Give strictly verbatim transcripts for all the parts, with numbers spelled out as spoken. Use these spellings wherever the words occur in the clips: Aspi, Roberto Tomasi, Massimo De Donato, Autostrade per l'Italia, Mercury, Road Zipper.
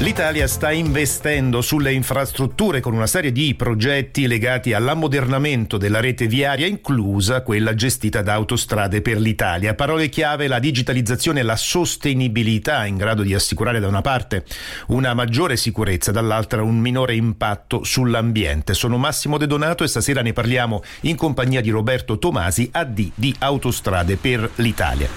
L'Italia sta investendo sulle infrastrutture con una serie di progetti legati all'ammodernamento della rete viaria, inclusa quella gestita da Autostrade per l'Italia. Parole chiave: la digitalizzazione e la sostenibilità, in grado di assicurare da una parte una maggiore sicurezza, dall'altra un minore impatto sull'ambiente. Sono Massimo De Donato e stasera ne parliamo in compagnia di Roberto Tomasi, A D di Autostrade per l'Italia.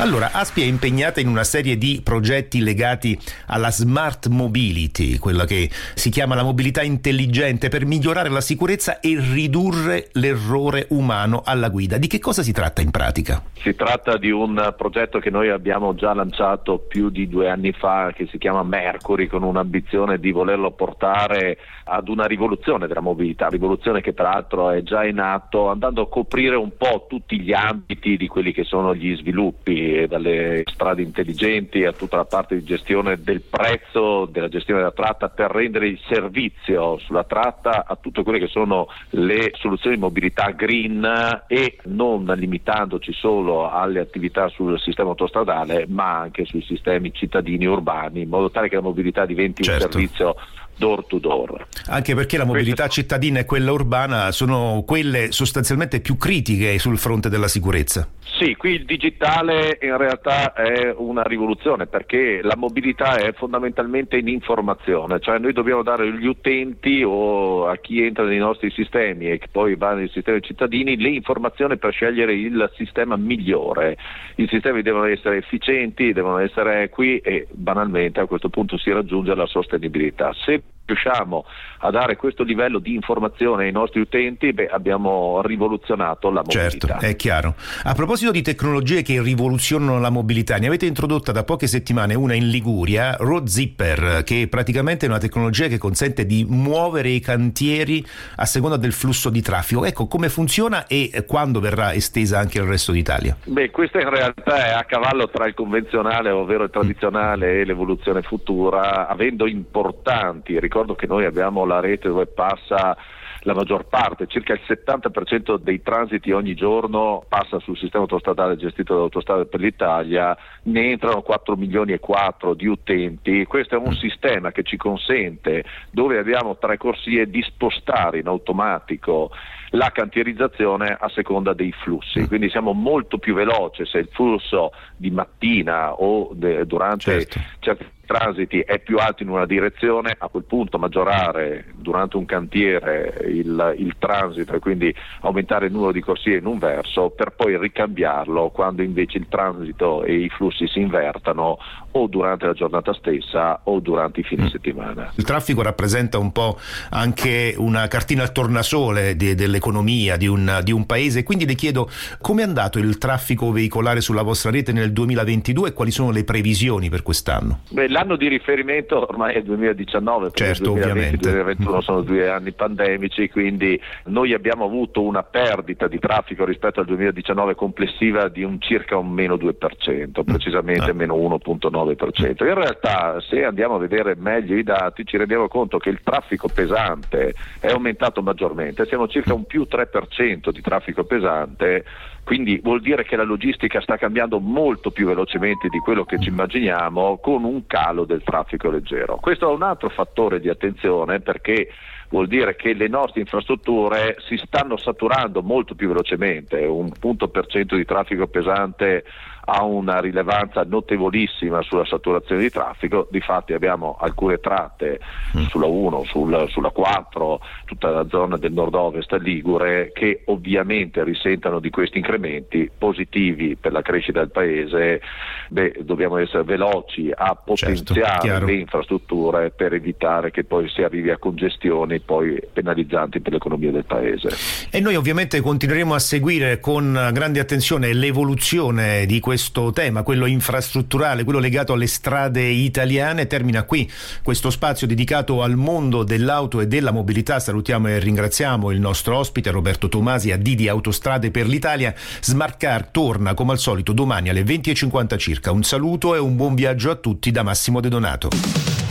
Allora, Aspi è impegnata in una serie di progetti legati alla smart mobility, quella che si chiama la mobilità intelligente, per migliorare la sicurezza e ridurre l'errore umano alla guida. Di che cosa si tratta in pratica? Si tratta di un progetto che noi abbiamo già lanciato più di due anni fa, che si chiama Mercury, con un'ambizione di volerlo portare ad una rivoluzione della mobilità, rivoluzione che peraltro è già in atto, andando a coprire un po' tutti gli ambiti di quelli che sono gli sviluppi, dalle strade intelligenti a tutta la parte di gestione del prezzo, della gestione della tratta, per rendere il servizio sulla tratta a tutte quelle che sono le soluzioni di mobilità green, e non limitandoci solo alle attività sul sistema autostradale ma anche sui sistemi cittadini urbani, in modo tale che la mobilità diventi certo. un servizio door to door. Anche perché la mobilità Questo... cittadina e quella urbana sono quelle sostanzialmente più critiche sul fronte della sicurezza. Sì, qui il digitale in realtà è una rivoluzione, perché la mobilità è fondamentalmente in informazione, cioè noi dobbiamo dare agli utenti o a chi entra nei nostri sistemi e che poi va nei sistemi cittadini le informazioni per scegliere il sistema migliore. I sistemi devono essere efficienti, devono essere equi e banalmente a questo punto si raggiunge la sostenibilità. Se riusciamo a dare questo livello di informazione ai nostri utenti, beh, abbiamo rivoluzionato la mobilità. Certo, è chiaro. A proposito di tecnologie che rivoluzionano la mobilità, ne avete introdotta da poche settimane una in Liguria, Road Zipper, che è praticamente una tecnologia che consente di muovere i cantieri a seconda del flusso di traffico. Ecco, come funziona e quando verrà estesa anche al resto d'Italia? Beh, questa in realtà è a cavallo tra il convenzionale, ovvero il tradizionale, e l'evoluzione futura, avendo importanti ricordi. Ricordo che noi abbiamo la rete dove passa la maggior parte, circa il settanta per cento dei transiti ogni giorno passa sul sistema autostradale gestito da Autostrade per l'Italia, ne entrano quattro milioni e quattro di utenti. Questo è un sistema che ci consente, dove abbiamo tre corsie, di spostare in automatico la cantierizzazione a seconda dei flussi, quindi siamo molto più veloci se il flusso di mattina o de- durante certo. certi transiti è più alto in una direzione, a quel punto maggiorare durante un cantiere il, il transito e quindi aumentare il numero di corsie in un verso, per poi ricambiarlo quando invece il transito e i flussi si invertano, o durante la giornata stessa o durante i fine settimana. Il traffico rappresenta un po' anche una cartina al tornasole de- dell'economia di un, di un paese, quindi le chiedo come è andato il traffico veicolare sulla vostra rete nel duemilaventidue e quali sono le previsioni per quest'anno? Beh, l'anno di riferimento ormai è il duemiladiciannove, perché certo, duemilaventi, ovviamente. duemilaventuno sono due anni pandemici, quindi noi abbiamo avuto una perdita di traffico rispetto al duemiladiciannove complessiva di un circa un meno due per cento, precisamente ah. meno uno virgola nove per cento. In realtà, se andiamo a vedere meglio i dati, ci rendiamo conto che il traffico pesante è aumentato maggiormente, siamo circa un più tre per cento di traffico pesante, quindi vuol dire che la logistica sta cambiando molto più velocemente di quello che ci immaginiamo, con un calo del traffico leggero. Questo è un altro fattore di attenzione, perché vuol dire che le nostre infrastrutture si stanno saturando molto più velocemente. Un punto per cento di traffico pesante ha una rilevanza notevolissima sulla saturazione di traffico. Difatti abbiamo alcune tratte sulla uno, sul, sulla quattro, tutta la zona del nord-ovest ligure, che ovviamente risentono di questi incrementi positivi per la crescita del paese. Beh, dobbiamo essere veloci a potenziare certo, le infrastrutture per evitare che poi si arrivi a congestioni poi penalizzanti per l'economia del paese. E noi ovviamente continueremo a seguire con grande attenzione l'evoluzione di questo questo tema, quello infrastrutturale, quello legato alle strade italiane. Termina qui questo spazio dedicato al mondo dell'auto e della mobilità. Salutiamo e ringraziamo il nostro ospite Roberto Tomasi, A D di Autostrade per l'Italia. Smart Car torna come al solito domani alle venti e cinquanta circa. Un saluto e un buon viaggio a tutti da Massimo De Donato.